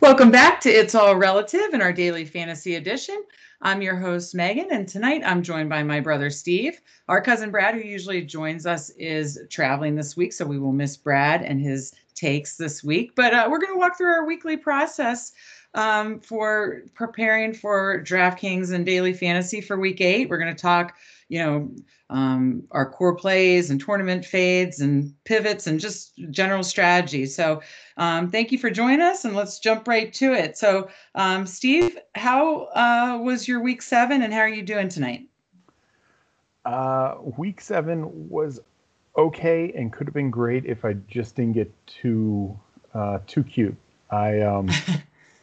Welcome back to It's All Relative in our Daily Fantasy Edition. I'm your host, Megan, and tonight I'm joined by my brother, Steve. Our cousin, Brad, who usually joins us, is traveling this week, so we will miss Brad and his takes this week. But we're going to walk through our weekly process for preparing for DraftKings and Daily Fantasy for Week 8. We're going to talk, our core plays and tournament fades and pivots and just general strategy. So thank you for joining us, and let's jump right to it. So Steve, how was your Week 7 and how are you doing tonight? Week 7 was okay and could have been great if I just didn't get too cute.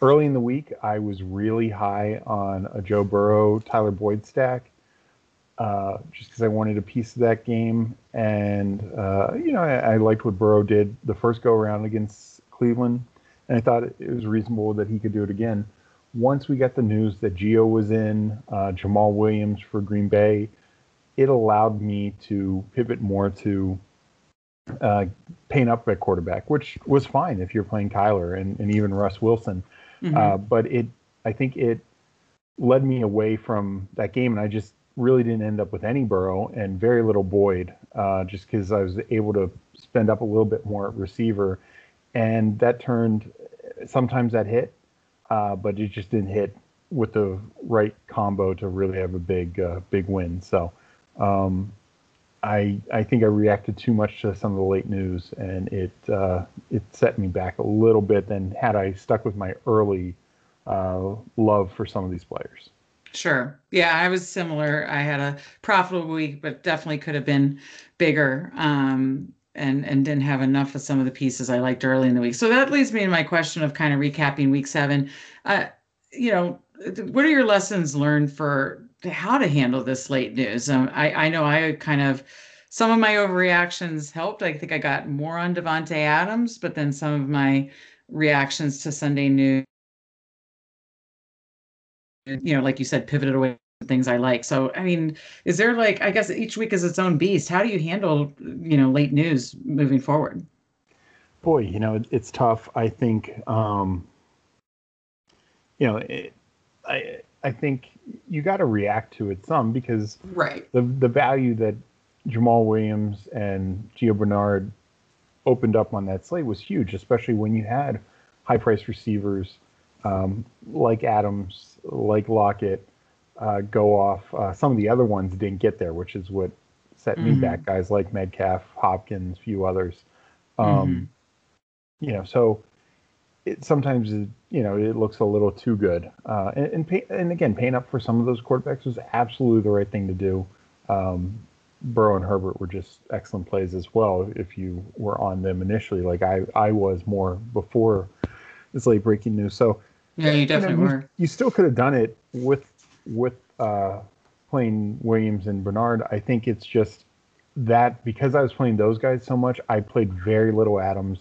Early in the week, I was really high on a Joe Burrow, Tyler Boyd stack. Just because I wanted a piece of that game. And, I liked what Burrow did the first go-around against Cleveland, and I thought it was reasonable that he could do it again. Once we got the news that Gio was in, Jamal Williams for Green Bay, it allowed me to pivot more to paying up at quarterback, which was fine if you're playing Kyler and even Russ Wilson. Mm-hmm. But I think it led me away from that game, and I just really didn't end up with any Burrow and very little Boyd, just because I was able to spend up a little bit more at receiver. And that turned, sometimes that hit, but it just didn't hit with the right combo to really have a big win. So I think I reacted too much to some of the late news, and it set me back a little bit than had I stuck with my early love for some of these players. Sure. Yeah, I was similar. I had a profitable week, but definitely could have been bigger and didn't have enough of some of the pieces I liked early in the week. So that leads me to my question of kind of recapping Week 7. What are your lessons learned for how to handle this late news? I know I kind of, some of my overreactions helped. I think I got more on Davante Adams, but then some of my reactions to Sunday news, like you said, pivoted away from things I like. So, I mean, is there I guess each week is its own beast. How do you handle, late news moving forward? Boy, it's tough. I think, I think you got to react to it some, because right, the value that Jamal Williams and Gio Bernard opened up on that slate was huge, especially when you had high-priced receivers like Adams, like Lockett, go off. Some of the other ones didn't get there, which is what set me back. Guys like Metcalf, Hopkins, few others. So it sometimes, it looks a little too good. And again, paying up for some of those quarterbacks was absolutely the right thing to do. Burrow and Herbert were just excellent plays as well. If you were on them initially, like I was more before this late breaking news. So, yeah, you definitely were. You still could have done it with playing Williams and Bernard. I think it's just that because I was playing those guys so much, I played very little Adams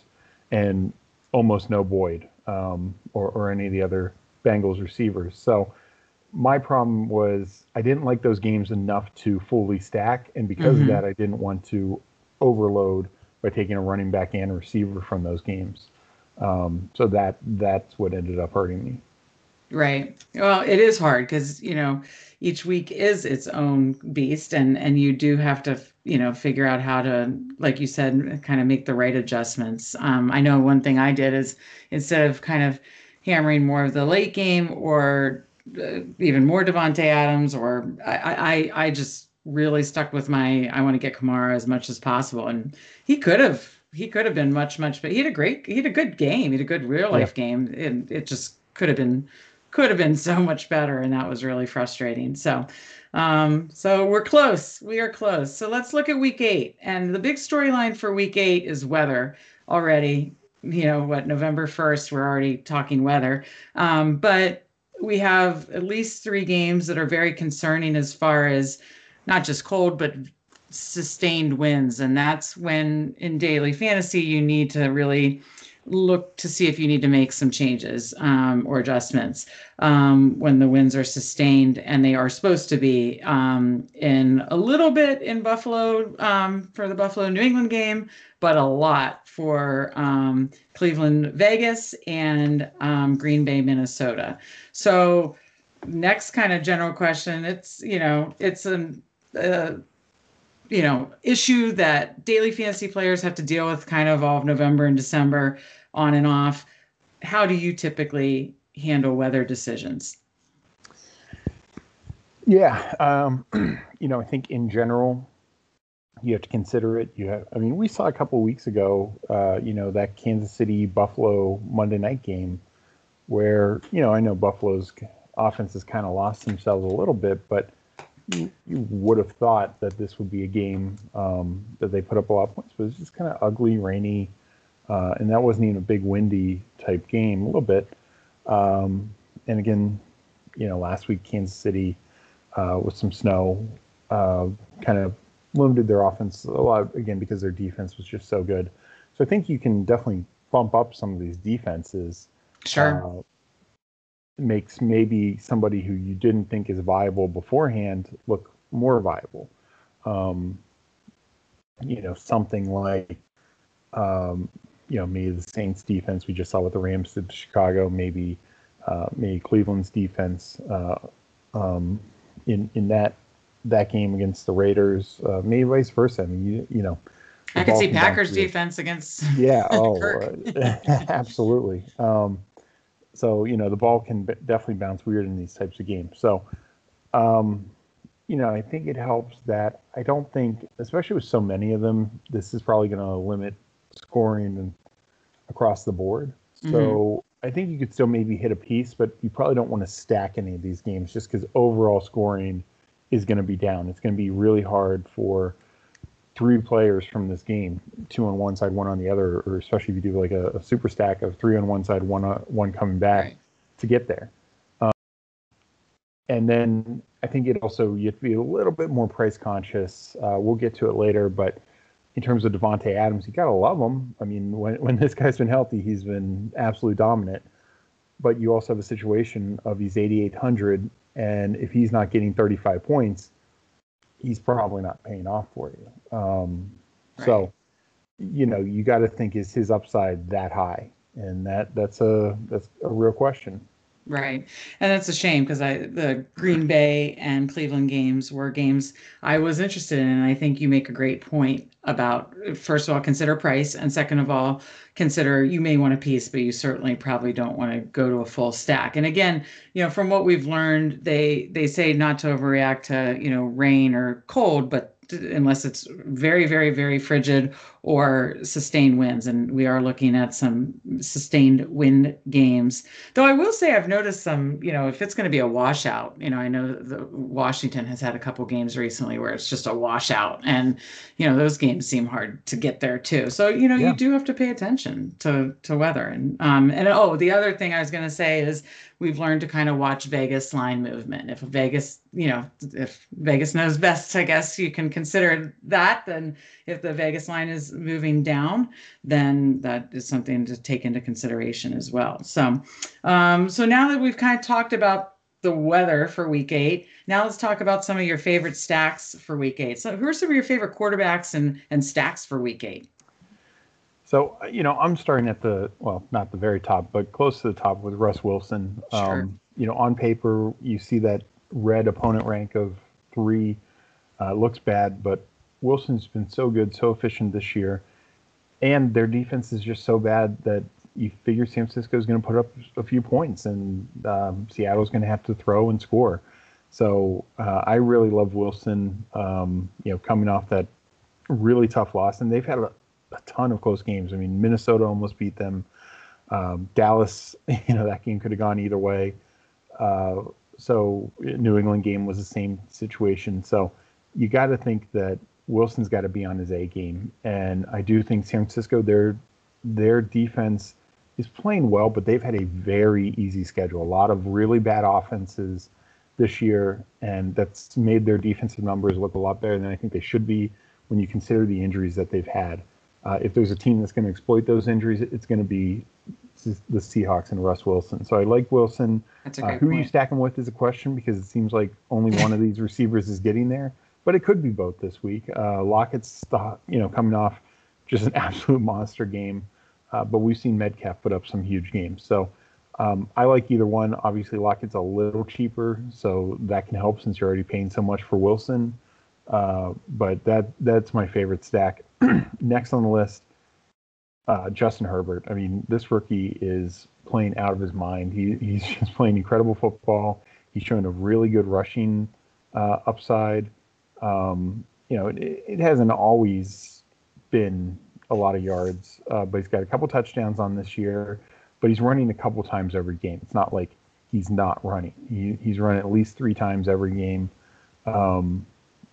and almost no Boyd or any of the other Bengals receivers. So my problem was I didn't like those games enough to fully stack, and because of that, I didn't want to overload by taking a running back and a receiver from those games. So that's what ended up hurting me. Right. Well, it is hard because, each week is its own beast, and you do have to, figure out how to, like you said, kind of make the right adjustments. I know one thing I did is instead of kind of hammering more of the late game or even more Davante Adams, or I just really stuck with I want to get Kamara as much as possible. And he could have been much, but he had a good game. He had a good real life game. And it just could have been so much better. And that was really frustrating. So, we're close. We are close. So let's look at Week 8, and the big storyline for Week 8 is weather already. November 1st, we're already talking weather. But we have at least 3 games that are very concerning as far as not just cold, but sustained wins, and that's when in daily fantasy you need to really look to see if you need to make some changes or adjustments when the winds are sustained, and they are supposed to be in a little bit in Buffalo for the Buffalo New England game, but a lot for Cleveland, Vegas, and Green Bay, Minnesota. So next kind of general question, it's an issue that daily fantasy players have to deal with kind of all of November and December, on and off. How do you typically handle weather decisions? Yeah. I think in general, you have to consider it. We saw a couple of weeks ago, that Kansas City Buffalo Monday night game where, I know Buffalo's offense has kind of lost themselves a little bit, but you would have thought that this would be a game that they put up a lot of points, but it was just kind of ugly, rainy, and that wasn't even a big windy type game, a little bit. And again, last week Kansas City with some snow kind of limited their offense a lot, again, because their defense was just so good. So I think you can definitely bump up some of these defenses. Sure. Makes maybe somebody who you didn't think is viable beforehand look more viable. Something like, maybe the Saints defense we just saw with the Rams to Chicago, maybe Cleveland's defense in that game against the Raiders, maybe vice versa. I mean, I could see Packers defense against Kirk. Absolutely. So, the ball can definitely bounce weird in these types of games. So, I think it helps that I don't think, especially with so many of them, this is probably going to limit scoring across the board. So I think you could still maybe hit a piece, but you probably don't want to stack any of these games just because overall scoring is going to be down. It's going to be really hard for three players from this game, two on one side, one on the other, or especially if you do like a super stack of three on one side, one coming back to get there. And then I think it also, you have to be a little bit more price conscious. We'll get to it later, but in terms of Davante Adams, you got to love him. I mean, when this guy's been healthy, he's been absolutely dominant, but you also have a situation of he's 8,800. And if he's not getting 35 points, he's probably not paying off for you. So, you got to think, is his upside that high? And that's a real question. Right. And that's a shame because the Green Bay and Cleveland games were games I was interested in. And I think you make a great point about, first of all, consider price. And second of all, consider you may want a piece, but you certainly probably don't want to go to a full stack. And again, from what we've learned, they say not to overreact to, rain or cold, but unless it's very, very, very frigid or sustained winds. And we are looking at some sustained wind games. Though I will say I've noticed some, if it's going to be a washout, I know that Washington has had a couple games recently where it's just a washout. And, those games seem hard to get there too. So, you do have to pay attention to weather. And, the other thing I was going to say is we've learned to kind of watch Vegas line movement. If Vegas knows best, I guess you can consider that. Then if the Vegas line is moving down, then that is something to take into consideration as well. So, so now that we've kind of talked about the weather for week 8, now let's talk about some of your favorite stacks for week 8. So who are some of your favorite quarterbacks and stacks for week 8? So, I'm starting at not the very top, but close to the top with Russ Wilson. Sure. On paper, you see that red opponent rank of 3, looks bad, but Wilson's been so good, so efficient this year, and their defense is just so bad that you figure San Francisco is going to put up a few points, and Seattle's going to have to throw and score. So I really love Wilson, coming off that really tough loss, and they've had a ton of close games. I mean, Minnesota almost beat them. Dallas, that game could have gone either way. So New England game was the same situation. So you got to think that Wilson's got to be on his A game. And I do think San Francisco, their defense is playing well, but they've had a very easy schedule. A lot of really bad offenses this year, and that's made their defensive numbers look a lot better than I think they should be when you consider the injuries that they've had. If there's a team that's going to exploit those injuries, it's going to be the Seahawks and Russ Wilson. So I like Wilson. That's a great who point. You stack him with is a question, because it seems like only one of these receivers is getting there, but it could be both this week. Lockett's coming off just an absolute monster game, but we've seen Metcalf put up some huge games. So I like either one. Obviously, Lockett's a little cheaper, so that can help since you're already paying so much for Wilson. But that's my favorite stack. Next on the list, Justin Herbert. I mean, this rookie is playing out of his mind. He's just playing incredible football. He's showing a really good rushing upside. It hasn't always been a lot of yards, but he's got a couple touchdowns on this year. But he's running a couple times every game. It's not like he's not running. He's running at least three times every game,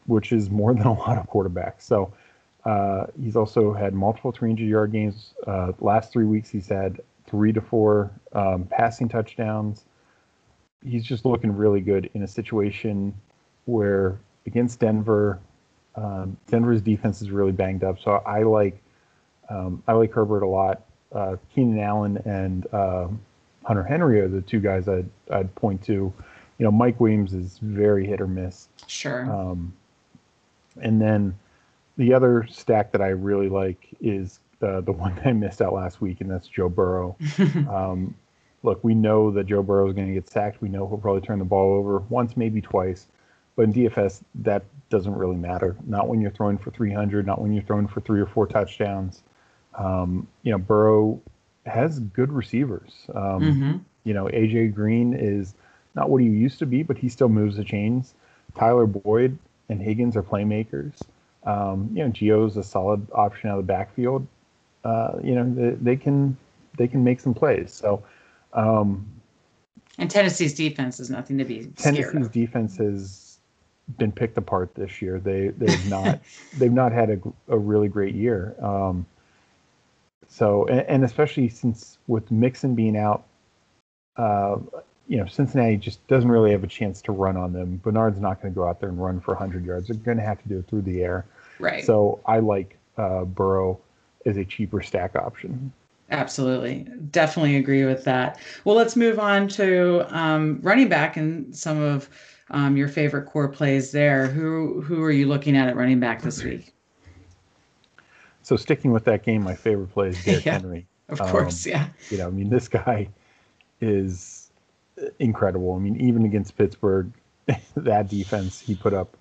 which is more than a lot of quarterbacks. So he's also had multiple 300-yard games. Last 3 weeks, he's had 3 to 4 passing touchdowns. He's just looking really good in a situation where against Denver, Denver's defense is really banged up. So I like Herbert a lot. Keenan Allen and Hunter Henry are the two guys I'd point to. Mike Williams is very hit or miss. Sure. And then the other stack that I really like is the one that I missed out last week, and that's Joe Burrow. Look, we know that Joe Burrow is going to get sacked. We know he'll probably turn the ball over once, maybe twice. But in DFS, that doesn't really matter. Not when you're throwing for 300, not when you're throwing for 3 or 4 touchdowns. Burrow has good receivers. A.J. Green is not what he used to be, but he still moves the chains. Tyler Boyd and Higgins are playmakers. Gio's a solid option out of the backfield. They can make some plays. So, and Tennessee's defense is nothing to be scared of. Tennessee's defense has been picked apart this year. They've not had a really great year. So, and especially since with Mixon being out, Cincinnati just doesn't really have a chance to run on them. Bernard's not going to go out there and run for 100 yards. They're going to have to do it through the air. Right. So I like Burrow as a cheaper stack option. Absolutely. Definitely agree with that. Well, let's move on to running back and some of your favorite core plays there. Who are you looking at running back this week? So sticking with that game, my favorite play is Derek Henry. Of course, yeah. This guy is incredible. Even against Pittsburgh, that defense, he put up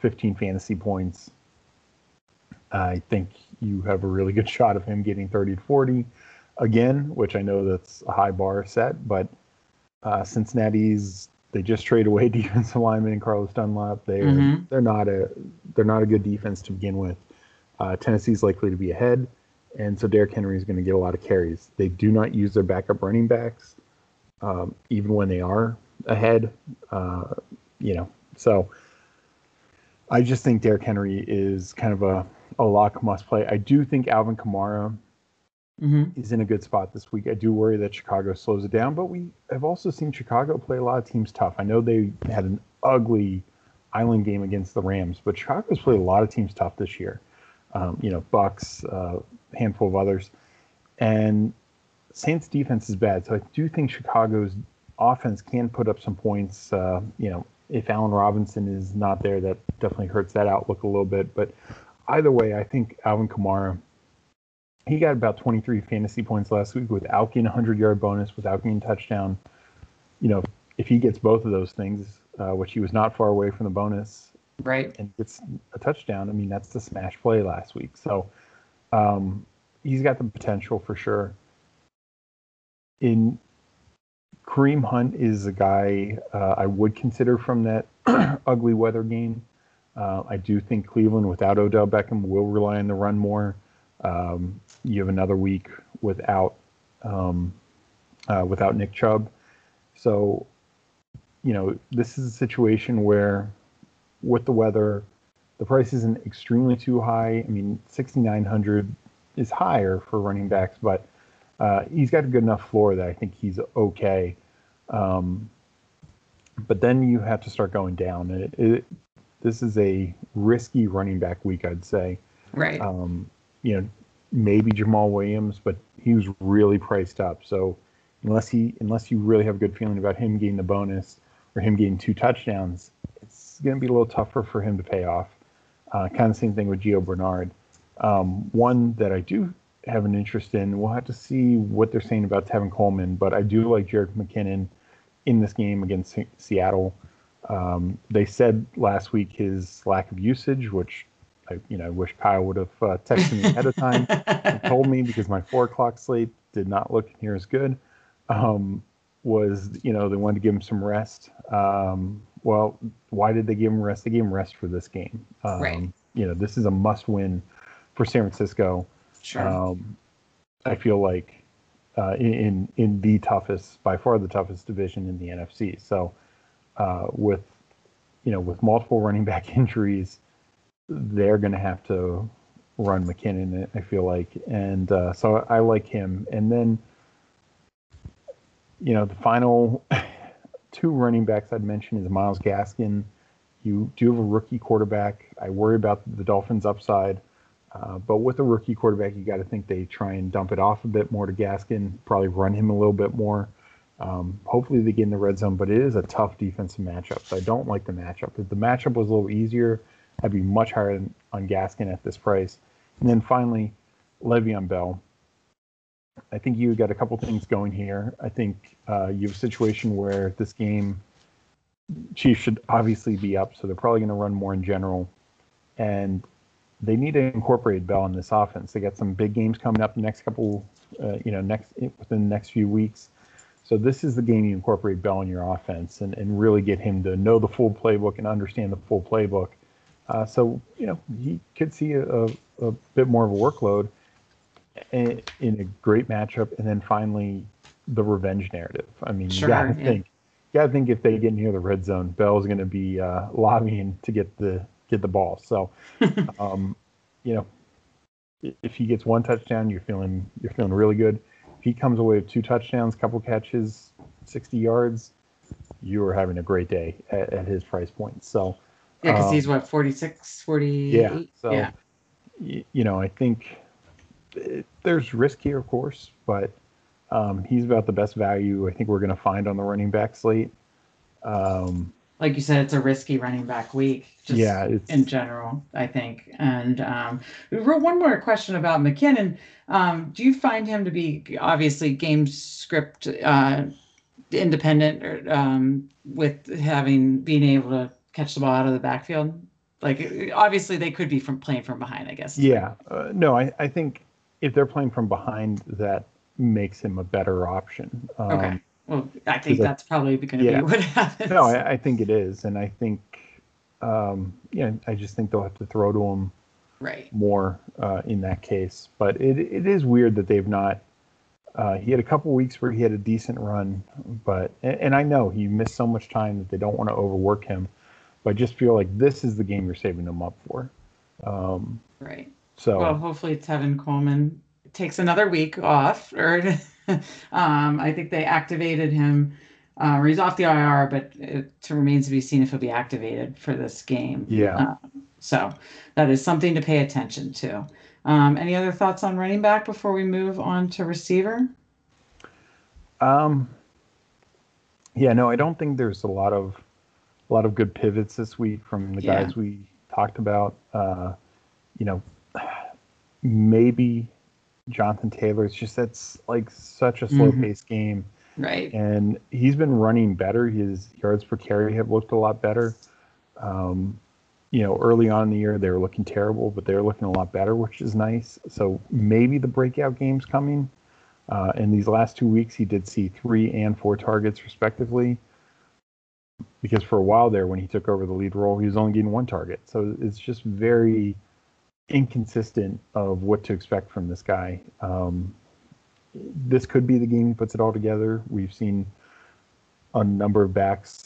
15 fantasy points. I think you have a really good shot of him getting 30-40 again, which I know that's a high bar set, but Cincinnati's, they just trade away defensive lineman and Carlos Dunlap. They're not a good defense to begin with. Tennessee's likely to be ahead, and so Derrick Henry is going to get a lot of carries. They do not use their backup running backs, even when they are ahead. So I just think Derrick Henry is kind of a lock must play. I do think Alvin Kamara is in a good spot this week. I do worry that Chicago slows it down, but we have also seen Chicago play a lot of teams tough. I know they had an ugly island game against the Rams, but Chicago's played a lot of teams tough this year. Bucks, handful of others, and Saints defense is bad. So I do think Chicago's offense can put up some points. If Allen Robinson is not there, that definitely hurts that outlook a little bit. But either way, I think Alvin Kamara, he got about 23 fantasy points last week without getting a 100-yard bonus, without getting a touchdown. If he gets both of those things, which he was not far away from the bonus, right, and gets a touchdown, that's the smash play last week. So he's got the potential for sure. In Kareem Hunt is a guy I would consider from that ugly weather game. I do think Cleveland without Odell Beckham will rely on the run more. You have another week without Nick Chubb. So, this is a situation where with the weather, the price isn't extremely too high. $6,900 is higher for running backs, but he's got a good enough floor that I think he's okay. But then you have to start going down. This is a risky running back week, I'd say. Right. you know, maybe Jamal Williams, but he was really priced up. So unless you really have a good feeling about him getting the bonus or him getting two touchdowns, it's going to be a little tougher for him to pay off. Kind of same thing with Gio Bernard. One that I do have an interest in, we'll have to see what they're saying about Tevin Coleman, but I do like Jerick McKinnon in this game against Seattle. They said last week his lack of usage, which I wish Kyle would have texted me ahead of time and told me, because my 4 o'clock slate did not look near as good. They wanted to give him some rest. Well, why did they give him rest? They gave him rest for this game. Right. This is a must win for San Francisco. Sure. I feel like in the toughest, by far the toughest division in the NFC. So with multiple running back injuries, they're going to have to run McKinnon, I feel like. And so I like him. And then, the final two running backs I'd mention is Myles Gaskin. You do have a rookie quarterback. I worry about the Dolphins' upside. But with a rookie quarterback, you got to think they try and dump it off a bit more to Gaskin, probably run him a little bit more. Hopefully they get in the red zone, but it is a tough defensive matchup. So I don't like the matchup. If the matchup was a little easier, I'd be much higher on Gaskin at this price. And then finally, Le'Veon Bell. I think you got a couple things going here. I think you have a situation where this game, Chiefs should obviously be up, so they're probably going to run more in general. And they need to incorporate Bell in this offense. They got some big games coming up the next couple, within the next few weeks. So this is the game you incorporate Bell in your offense and really get him to know the full playbook and understand the full playbook. So he could see a bit more of a workload in a great matchup. And then finally, the revenge narrative. I mean, sure, you got to think if they get near the red zone, Bell's going to be lobbying to get the ball. So, if he gets one touchdown, you're feeling really good. If he comes away with two touchdowns, couple catches, 60 yards, you are having a great day at his price point. So, yeah, because he's 46, 48? Yeah, so, yeah. I think there's risk here, of course, but he's about the best value I think we're going to find on the running back slate. Like you said, it's a risky running back week, in general, I think. And we wrote one more question about McKinnon. Do you find him to be, obviously, game script independent or, with being able to catch the ball out of the backfield? Like, obviously, they could be playing from behind, I guess. Yeah. I think if they're playing from behind, that makes him a better option. Okay. Well, I think that's probably going to be what happens. No, I think it is. And I think, I just think they'll have to throw to him more in that case. But it is weird that they've not. He had a couple weeks where he had a decent run, and I know he missed so much time that they don't want to overwork him. But I just feel like this is the game you're saving them up for. Right. So, well, hopefully Tevin Coleman takes another week off. Or I think they activated him. Or he's off the IR, but it remains to be seen if he'll be activated for this game. Yeah. So that is something to pay attention to. Any other thoughts on running back before we move on to receiver? I don't think there's a lot of good pivots this week from the guys we talked about. Maybe Jonathan Taylor. It's just that's like such a slow-paced game, right? And he's been running better. His yards per carry have looked a lot better. Early on in the year they were looking terrible, but they're looking a lot better, which is nice. So maybe the breakout game's coming. In these last 2 weeks, he did see 3 and 4 targets respectively. Because for a while there, when he took over the lead role, he was only getting 1 target. So it's just very inconsistent of what to expect from this guy. This could be the game he puts it all together. We've seen a number of backs,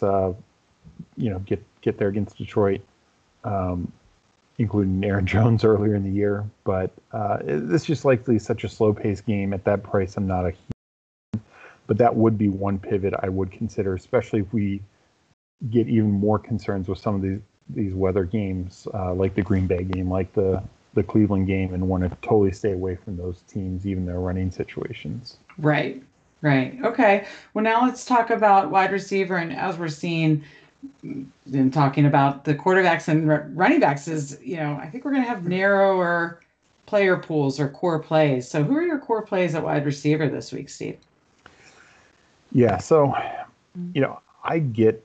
get there against Detroit, including Aaron Jones earlier in the year. But this just likely is such a slow-paced game. At that price, I'm not a huge fan. But that would be one pivot I would consider, especially if we get even more concerns with some of these weather games, like the Green Bay game, like the the Cleveland game and want to totally stay away from those teams, even their running situations. Right, right. Okay. Well, now let's talk about wide receiver. And as we're seeing in talking about the quarterbacks and running backs is, you know, I think we're going to have narrower player pools or core plays. So who are your core plays at wide receiver this week, Steve? Yeah. So, you know, I get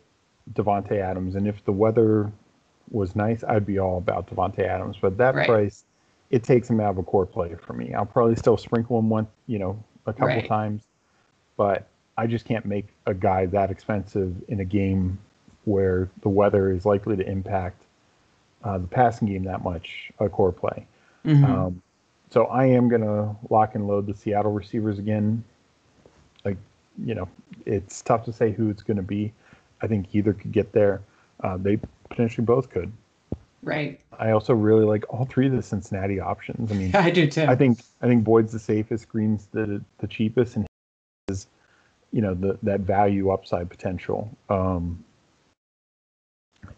Davante Adams, and if the weather was nice, I'd be all about Davante Adams. But that price, it takes him out of a core play for me. I'll probably still sprinkle him one, you know, a couple times, but I just can't make a guy that expensive in a game where the weather is likely to impact the passing game that much a core play. Mm-hmm. So I am going to lock and load the Seattle receivers again. Like, you know, it's tough to say who it's going to be. I think either could get there. They potentially both could. Right. I also really like all three of the Cincinnati options. I mean, I do too. I think Boyd's the safest, Green's the cheapest, and is, you know, that value upside potential.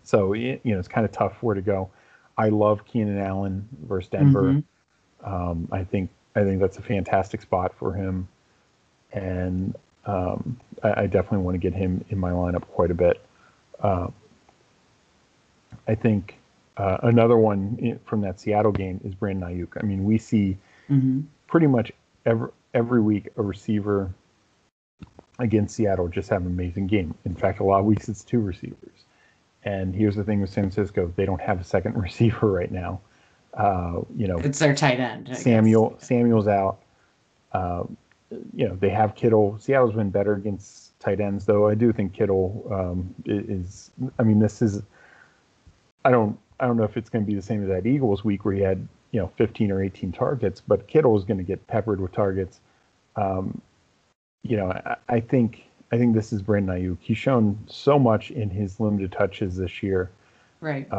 So, you know, it's kind of tough where to go. I love Keenan Allen versus Denver. Mm-hmm. I think that's a fantastic spot for him, and I definitely want to get him in my lineup quite a bit. I think another one from that Seattle game is Brandon Ayuk. I mean, we see pretty much every week a receiver against Seattle just have an amazing game. In fact, a lot of weeks it's two receivers. And here's the thing with San Francisco: they don't have a second receiver right now. You know, it's their tight end. Samuel's out. You know, they have Kittle. Seattle's been better against tight ends, though. I do think Kittle is. I mean, this is. I don't know if it's going to be the same as that Eagles week where he had, you know, 15 or 18 targets, but Kittle is going to get peppered with targets. You know, I think this is Brandon Ayuk. He's shown so much in his limited touches this year. Right.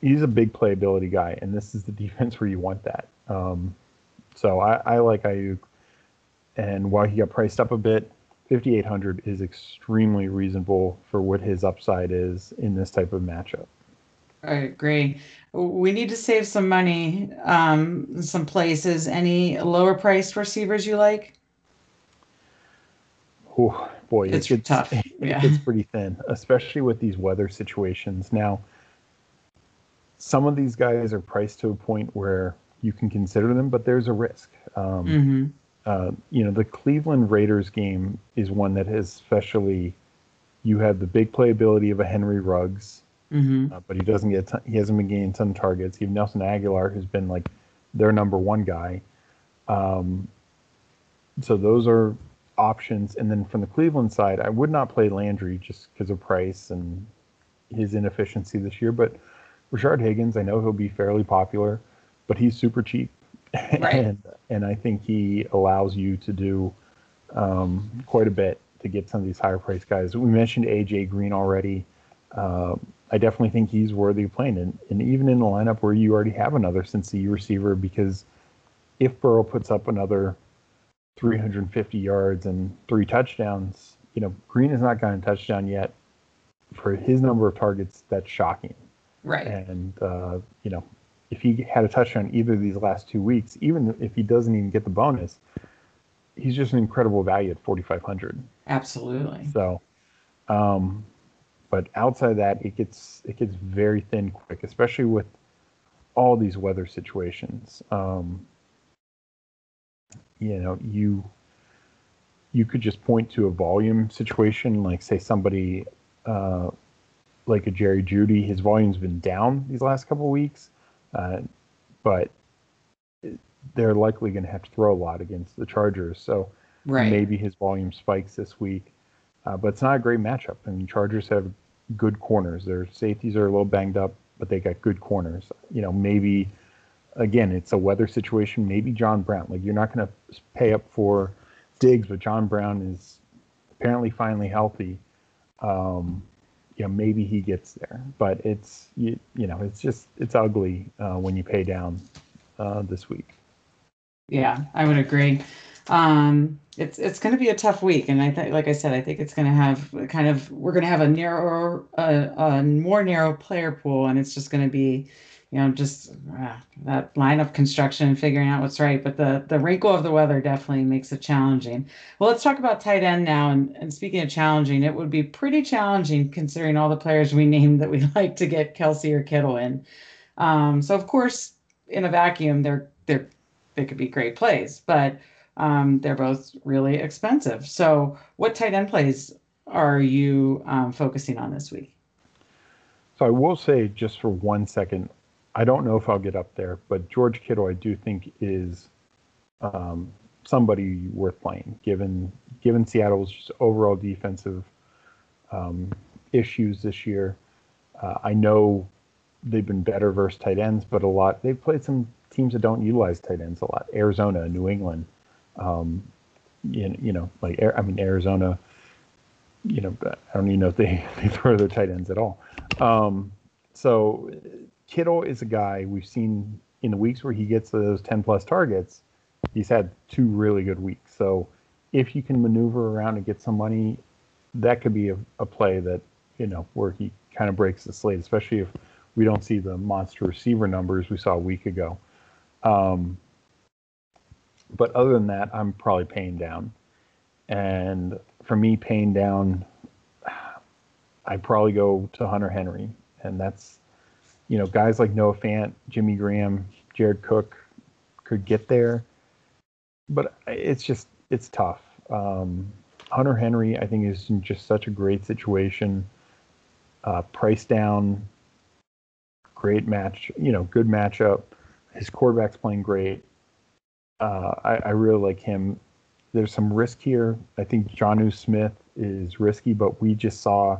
He's a big playability guy, and this is the defense where you want that. So I like Ayuk. And while he got priced up a bit, 5,800 is extremely reasonable for what his upside is in this type of matchup. I agree. We need to save some money, some places. Any lower-priced receivers you like? Oh, boy, it's tough. It gets pretty thin, especially with these weather situations. Now, some of these guys are priced to a point where you can consider them, but there's a risk. You know, the Cleveland Raiders game is one that has especially, you have the big playability of a Henry Ruggs, but he hasn't been getting a ton of targets. Even Nelson Aguilar has been like their number one guy. So those are options. And then from the Cleveland side, I would not play Landry just because of price and his inefficiency this year. But Rashard Higgins, I know he'll be fairly popular, but he's super cheap. Right. and I think he allows you to do quite a bit to get some of these higher price guys. We mentioned A.J. Green already. I definitely think he's worthy of playing. And even in the lineup where you already have another Cincy receiver, because if Burrow puts up another 350 yards and 3 touchdowns, you know, Green has not gotten a touchdown yet. For his number of targets, that's shocking. Right. And, you know, if he had a touchdown either of these last 2 weeks, even if he doesn't even get the bonus, he's just an incredible value at 4,500. Absolutely. So, but outside of that, it gets very thin quick, especially with all these weather situations. You know, you could just point to a volume situation, like say somebody like a Jerry Jeudy. His volume's been down these last couple of weeks, but they're likely going to have to throw a lot against the Chargers. So maybe his volume spikes this week. But it's not a great matchup. I mean, Chargers have good corners. Their safeties are a little banged up, but they got good corners. You know, maybe, again, it's a weather situation. Maybe John Brown. Like, you're not going to pay up for Diggs, but John Brown is apparently finally healthy. You know, maybe he gets there. But it's, you know, it's ugly when you pay down this week. Yeah, I would agree. It's going to be a tough week, and I think it's going to have we're going to have a more narrow player pool, and it's just going to be, you know, just that lineup construction and figuring out what's right. But the wrinkle of the weather definitely makes it challenging. Well, let's talk about tight end now. And speaking of challenging, it would be pretty challenging considering all the players we named that we'd like to get Kelsey or Kittle in. So, of course, in a vacuum, they could be great plays, but they're both really expensive. So what tight end plays are you focusing on this week? So I will say just for 1 second, I don't know if I'll get up there, but George Kittle I do think is somebody worth playing, given Seattle's just overall defensive issues this year. I know they've been better versus tight ends, but they've played some teams that don't utilize tight ends a lot. Arizona, New England, Arizona. You know, I don't even know if they throw their tight ends at all. So Kittle is a guy we've seen in the weeks where he gets those 10-plus targets, he's had two really good weeks. So if you can maneuver around and get some money, that could be a play that, you know, where he kind of breaks the slate, especially if we don't see the monster receiver numbers we saw a week ago. But other than that, I'm probably paying down. And for me, paying down, I probably go to Hunter Henry. And that's, you know, guys like Noah Fant, Jimmy Graham, Jared Cook could get there. But it's tough. Hunter Henry, I think, is in just such a great situation. Price down, great match, you know, good matchup. His quarterback's playing great. I really like him. There's some risk here. I think Jonu Smith is risky, but we just saw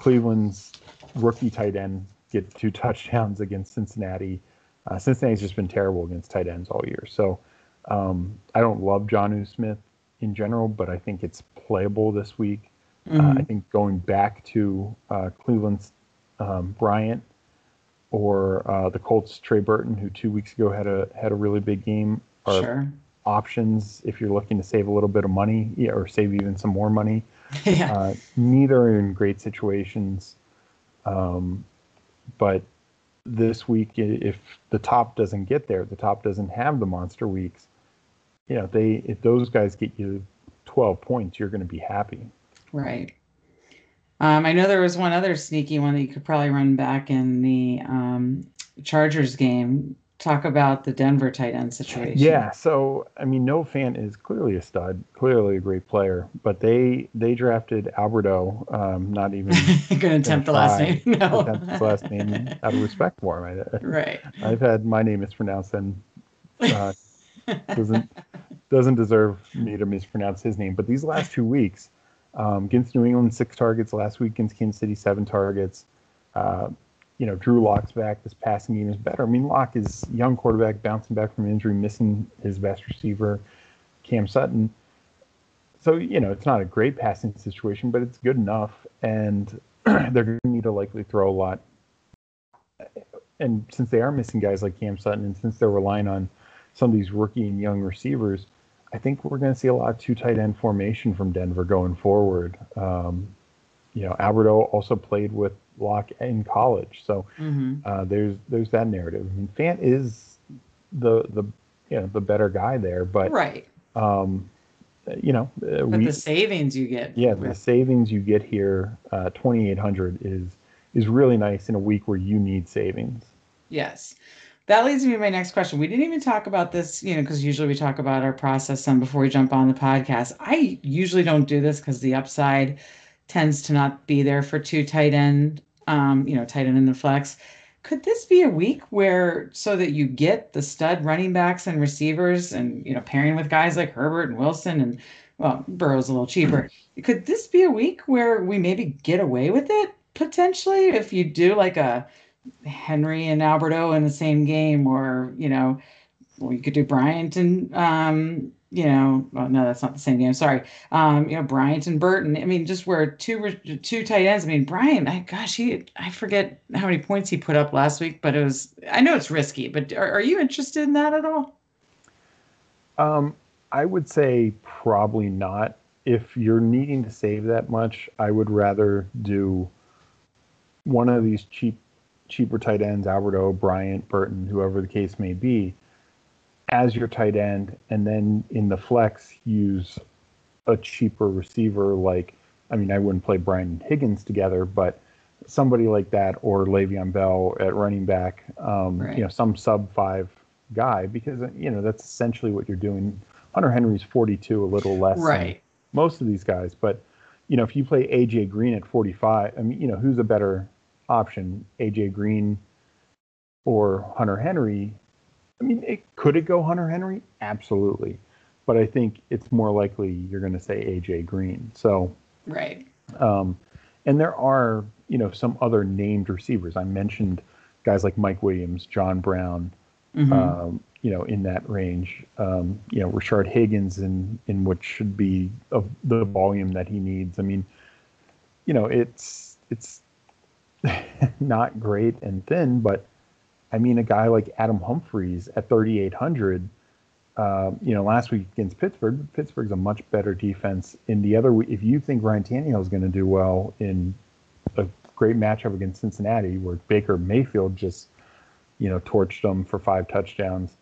Cleveland's rookie tight end get 2 touchdowns against Cincinnati. Cincinnati's just been terrible against tight ends all year. So I don't love Jonu Smith in general, but I think it's playable this week. I think going back to Cleveland's Bryant or the Colts' Trey Burton, who 2 weeks ago had a really big game, are sure options if you're looking to save a little bit of money, or save even some more money. Yeah. Neither are in great situations. But this week, if the top doesn't get there, the top doesn't have the monster weeks, you know, if those guys get you 12 points, you're going to be happy. Right. I know there was one other sneaky one that you could probably run back in the Chargers game. Talk about the Denver tight end situation. Yeah, so, I mean, Noah Fant is clearly a stud, clearly a great player, but they drafted Alberto, not even going to attempt the last name. No. Attempt his last name out of respect for him. Right. I've had my name mispronounced, and doesn't deserve me to mispronounce his name. But these last 2 weeks, against New England, 6 targets. Last week against Kansas City, 7 targets. You know, Drew Lock's back. This passing game is better. I mean, Lock is young quarterback, bouncing back from injury, missing his best receiver, Cam Sutton. So, you know, it's not a great passing situation, but it's good enough. And they're going to need to likely throw a lot. And since they are missing guys like Cam Sutton, and since they're relying on some of these rookie and young receivers, I think we're going to see a lot of 2 tight end formation from Denver going forward. You know, Alberto also played with Lock in college, so there's that narrative. I mean, Fant is the better guy there, but right, you know, but the savings you get, the savings you get here, 2,800 is really nice in a week where you need savings. Yes. That leads me to my next question. We didn't even talk about this, you know, because usually we talk about our process some before we jump on the podcast. I usually don't do this because the upside tends to not be there for 2 tight end, you know, tight end in the flex. Could this be a week where so that you get the stud running backs and receivers and, you know, pairing with guys like Herbert and Wilson and, well, Burrow's a little cheaper. Could this be a week where we maybe get away with it potentially if you do like a Henry and Alberto in the same game, or, you know, we could do Bryant and, you know, well, no, that's not the same game. Sorry. You know, Bryant and Burton. I mean, just where two tight ends. I mean, Bryant, I forget how many points he put up last week, but it was, I know it's risky, but are you interested in that at all? I would say probably not. If you're needing to save that much, I would rather do one of these cheap cheaper tight ends, Alberto, Bryant, Burton, whoever the case may be, as your tight end, and then in the flex use a cheaper receiver like, I mean, I wouldn't play Bryant and Higgins together, but somebody like that, or Le'Veon Bell at running back, right. You know, some sub-5 guy, because, you know, that's essentially what you're doing. Hunter Henry's 42, a little less right. than most of these guys, but, you know, if you play A.J. Green at 45, I mean, you know, who's a better option, A.J. Green or Hunter Henry? I mean, could it go Hunter Henry? Absolutely. But I think it's more likely you're going to say A.J. Green. So, right. And there are, you know, some other named receivers. I mentioned guys like Mike Williams, John Brown, mm-hmm. You know, in that range. You know, Rashard Higgins in what should be of the volume that he needs. I mean, you know, it's not great and thin, but I mean, a guy like Adam Humphries at 3,800, you know, last week against Pittsburgh, Pittsburgh's a much better defense. In the other week, if you think Ryan Tannehill is going to do well in a great matchup against Cincinnati, where Baker Mayfield just, you know, torched them for 5 touchdowns,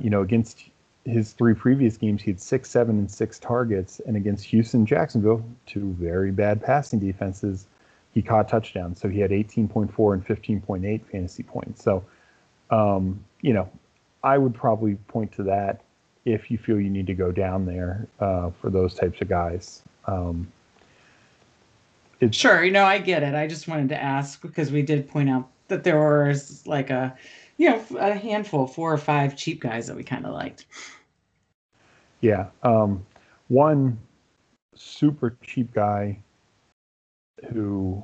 you know, against his 3 previous games, he had 6, 7, and 6 targets. And against Houston, Jacksonville, 2 very bad passing defenses, he caught touchdowns. So he had 18.4 and 15.8 fantasy points. So, you know, I would probably point to that if you feel you need to go down there for those types of guys. Sure. You know, I get it. I just wanted to ask because we did point out that there was like a, you know, a handful, 4 or 5 cheap guys that we kind of liked. Yeah. One super cheap guy who,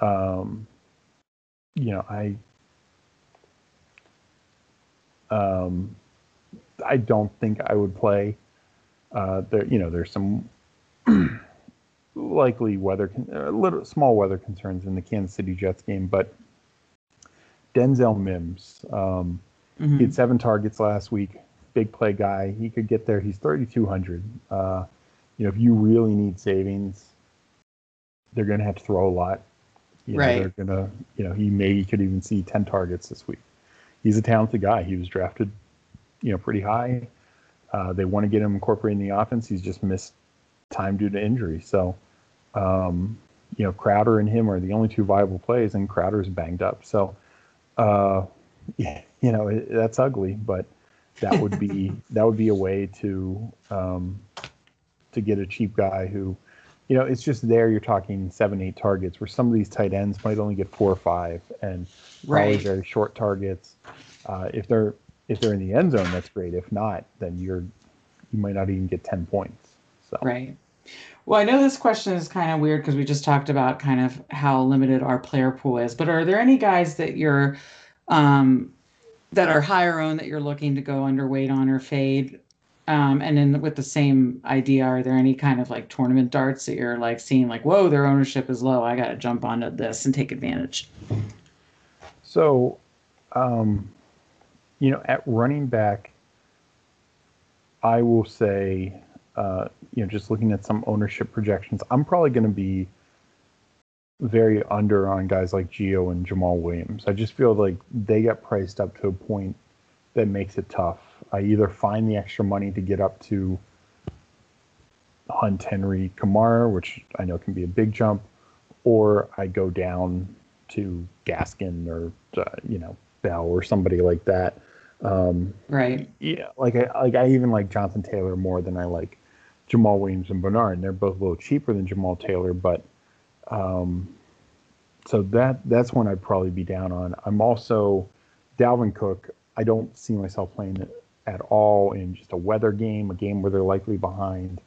you know, I don't think I would play. There, you know, there's some likely small weather concerns in the Kansas City Jets game, but Denzel Mims, mm-hmm. he had 7 targets last week. Big play guy. He could get there. He's 3,200. You know, if you really need savings, they're going to have to throw a lot. You know, right. They're going to, you know, he could even see 10 targets this week. He's a talented guy. He was drafted, you know, pretty high. They want to get him incorporated in the offense. He's just missed time due to injury. So, you know, Crowder and him are the only 2 viable plays, and Crowder's banged up. So, you know, that's ugly, but that would be a way to get a cheap guy who, you know, it's just there. You're talking 7, 8 targets where some of these tight ends might only get 4 or 5 and probably right. very short targets. If they're in the end zone, that's great. If not, then you might not even get 10 points. So. Right. Well, I know this question is kind of weird because we just talked about kind of how limited our player pool is, but are there any guys that you're, that are higher owned that you're looking to go underweight on or fade? And then with the same idea, are there any kind of like tournament darts that you're like seeing like, whoa, their ownership is low. I got to jump onto this and take advantage. So, you know, at running back, I will say, you know, just looking at some ownership projections, I'm probably going to be very under on guys like Gio and Jamal Williams. I just feel like they got priced up to a point that makes it tough. I either find the extra money to get up to Hunt, Henry, Kamara, which I know can be a big jump, or I go down to Gaskin or, you know, Bell or somebody like that. Right. Yeah. Like I even like Jonathan Taylor more than I like Jamal Williams and Bernard, and they're both a little cheaper than Jamal Taylor, but so that's one I'd probably be down on. I'm also Dalvin Cook. I don't see myself playing it at all in just a weather game, a game where they're likely behind,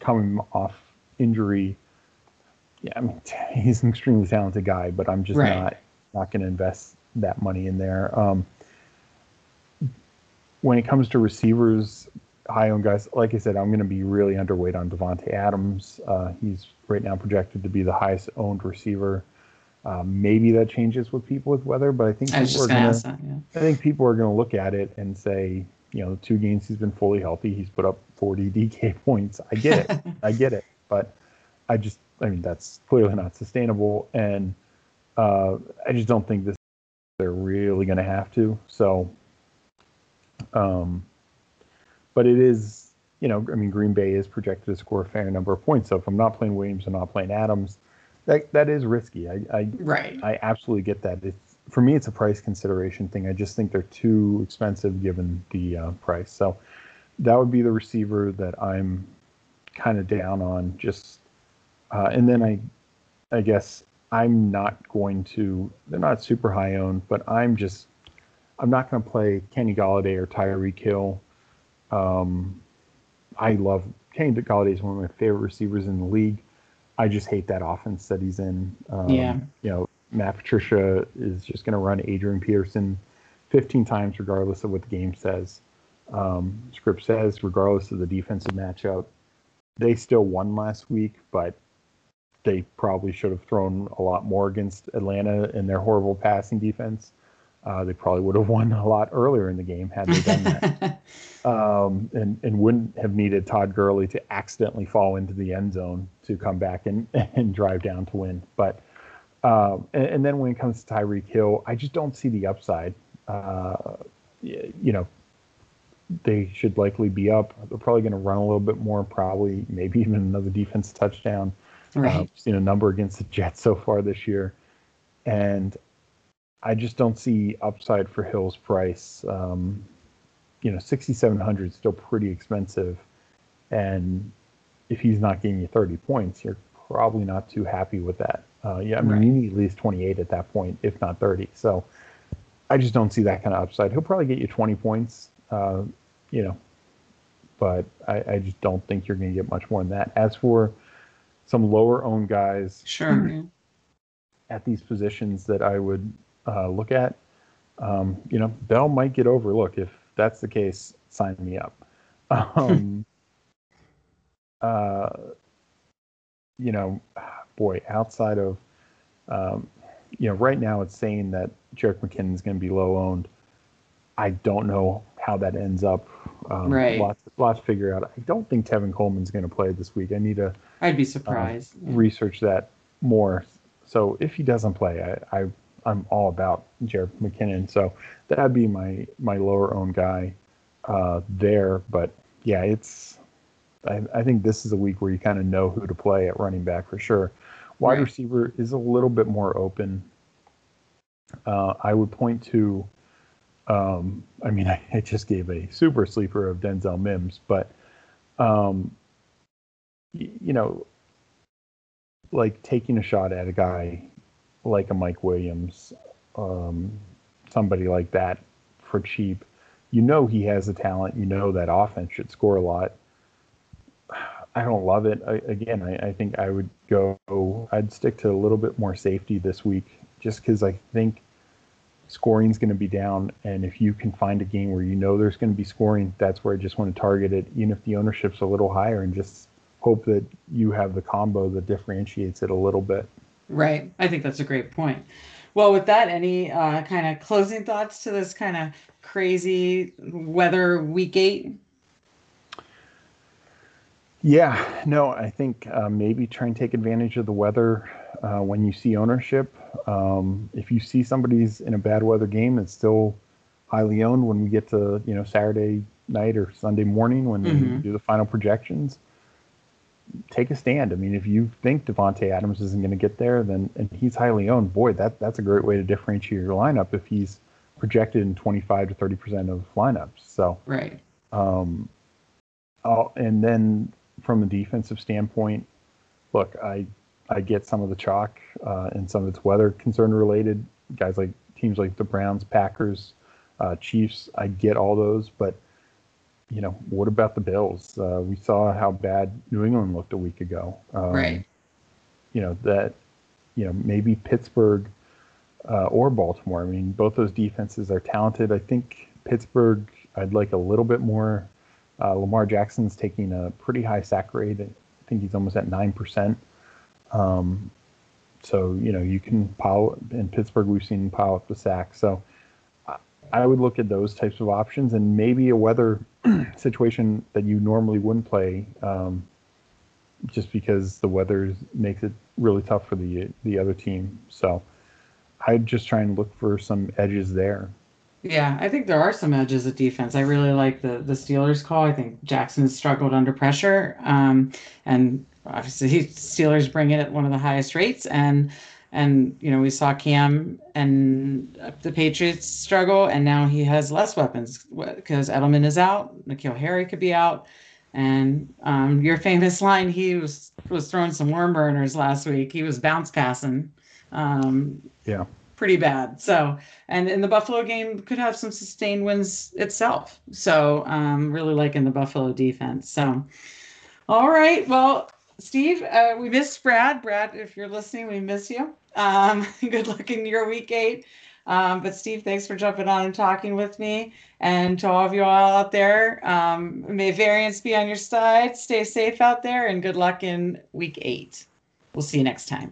coming off injury. Yeah, I mean, he's an extremely talented guy, but I'm just right. not going to invest that money in there. When it comes to receivers, high-owned guys, like I said, I'm going to be really underweight on Davante Adams. He's right now projected to be the highest-owned receiver. Maybe that changes with people with weather, but I think people are going to look at it and say, you know, 2 games he's been fully healthy, he's put up 40 DK points. I get it, but I mean, that's clearly not sustainable. And I just don't think this they're really going to have to. So, but it is, you know, I mean, Green Bay is projected to score a fair number of points. So if I'm not playing Williams and not playing Adams, that is risky. Right. I absolutely get that. It's, for me, it's a price consideration thing. I just think they're too expensive given the price. So that would be the receiver that I'm kind of down on. Just and then I guess I'm not going to. They're not super high owned, but I'm not going to play Kenny Galladay or Tyreek Hill. I love Kenny Galladay is one of my favorite receivers in the league. I just hate that offense that he's in. You know, Matt Patricia is just going to run Adrian Peterson 15 times, regardless of what the game says. Script says, regardless of the defensive matchup. They still won last week, but they probably should have thrown a lot more against Atlanta and their horrible passing defense. They probably would have won a lot earlier in the game had they done that. And wouldn't have needed Todd Gurley to accidentally fall into the end zone to come back and drive down to win. But and then when it comes to Tyreek Hill, I just don't see the upside. You know, they should likely be up. They're probably going to run a little bit more, probably maybe even another defensive touchdown. Right. I've seen a number against the Jets so far this year. And I just don't see upside for Hill's price. You know, $6,700 is still pretty expensive. And if he's not getting you 30 points, you're probably not too happy with that. Yeah, I mean, right. You need at least 28 at that point, if not 30. So I just don't see that kind of upside. He'll probably get you 20 points, you know, but I just don't think you're going to get much more than that. As for some lower-owned guys sure. at these positions that I would look at, you know, Bell might get overlooked. If that's the case, sign me up. You know, boy, outside of, you know, right now it's saying that Jerick McKinnon is going to be low-owned. I don't know how that ends up. Right. Lots to figure out. I don't think Tevin Coleman's going to play this week. I'd be surprised. Research that more. So if he doesn't play, I'm all about Jerick McKinnon. So that'd be my lower owned guy there. But yeah, I think this is a week where you kind of know who to play at running back for sure. Wide right. receiver is a little bit more open. I would point to. I mean, I just gave a super sleeper of Denzel Mims, but, you know, like taking a shot at a guy like a Mike Williams, somebody like that for cheap, you know, he has the talent, you know, that offense should score a lot. I don't love it. I think I would I'd stick to a little bit more safety this week just because I think scoring's going to be down, and if you can find a game where you know there's going to be scoring, that's where I just want to target it, even if the ownership's a little higher, and just hope that you have the combo that differentiates it a little bit. Right. I think that's a great point. Well, with that, any kind of closing thoughts to this kind of crazy weather week 8? Yeah. No, I think maybe try and take advantage of the weather when you see ownership. If you see somebody's in a bad weather game, it's still highly owned when we get to, you know, Saturday night or Sunday morning when we do the final projections. Take a stand. I mean, if you think Davante Adams isn't going to get there, then and he's highly owned, boy, that's a great way to differentiate your lineup if he's projected in 25 to 30% of lineups. So right. And then from a defensive standpoint, look, I get some of the chalk and some of its weather concern related. Guys like teams like the Browns, Packers, Chiefs, I get all those. But, you know, what about the Bills? We saw how bad New England looked a week ago. Right. You know, that, you know, maybe Pittsburgh or Baltimore. I mean, both those defenses are talented. I think Pittsburgh, I'd like a little bit more. Lamar Jackson's taking a pretty high sack rate. I think he's almost at 9%. So, you know, you can pile in Pittsburgh, we've seen pile up the sack. So I would look at those types of options and maybe a weather situation that you normally wouldn't play. just because the weather makes it really tough for the other team. So I'd just try and look for some edges there. Yeah, I think there are some edges at defense. I really like the Steelers call. I think Jackson struggled under pressure, and obviously Steelers bring it at one of the highest rates. And you know, we saw Cam and the Patriots struggle, and now he has less weapons because Edelman is out, N'Keal Harry could be out, and your famous line, he was throwing some worm burners last week. He was bounce passing. Yeah. Pretty bad. So, and in the Buffalo game could have some sustained wins itself. So, really liking the Buffalo defense. So, all right. Well, Steve, we missed Brad. Brad, if you're listening, we miss you. Good luck in your week 8. But Steve, thanks for jumping on and talking with me. And to all of you all out there, may variance be on your side. Stay safe out there, and good luck in week 8. We'll see you next time.